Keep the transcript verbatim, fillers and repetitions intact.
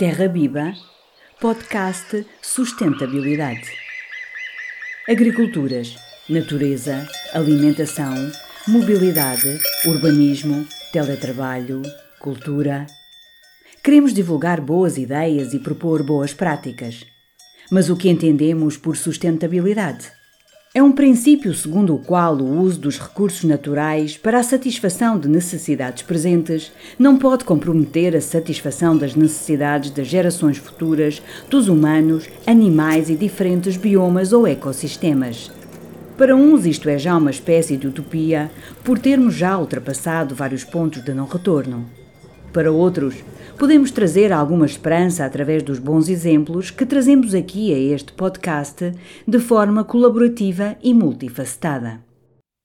Terra Biba, podcast Sustentabilidade. Agriculturas, natureza, alimentação, mobilidade, urbanismo, teletrabalho, cultura. Queremos divulgar boas ideias e propor boas práticas. Mas o que entendemos por sustentabilidade? É um princípio segundo o qual o uso dos recursos naturais para a satisfação de necessidades presentes não pode comprometer a satisfação das necessidades das gerações futuras dos humanos, animais e diferentes biomas ou ecossistemas. Para uns isto é já uma espécie de utopia, por termos já ultrapassado vários pontos de não retorno. Para outros, podemos trazer alguma esperança através dos bons exemplos que trazemos aqui a este podcast de forma colaborativa e multifacetada.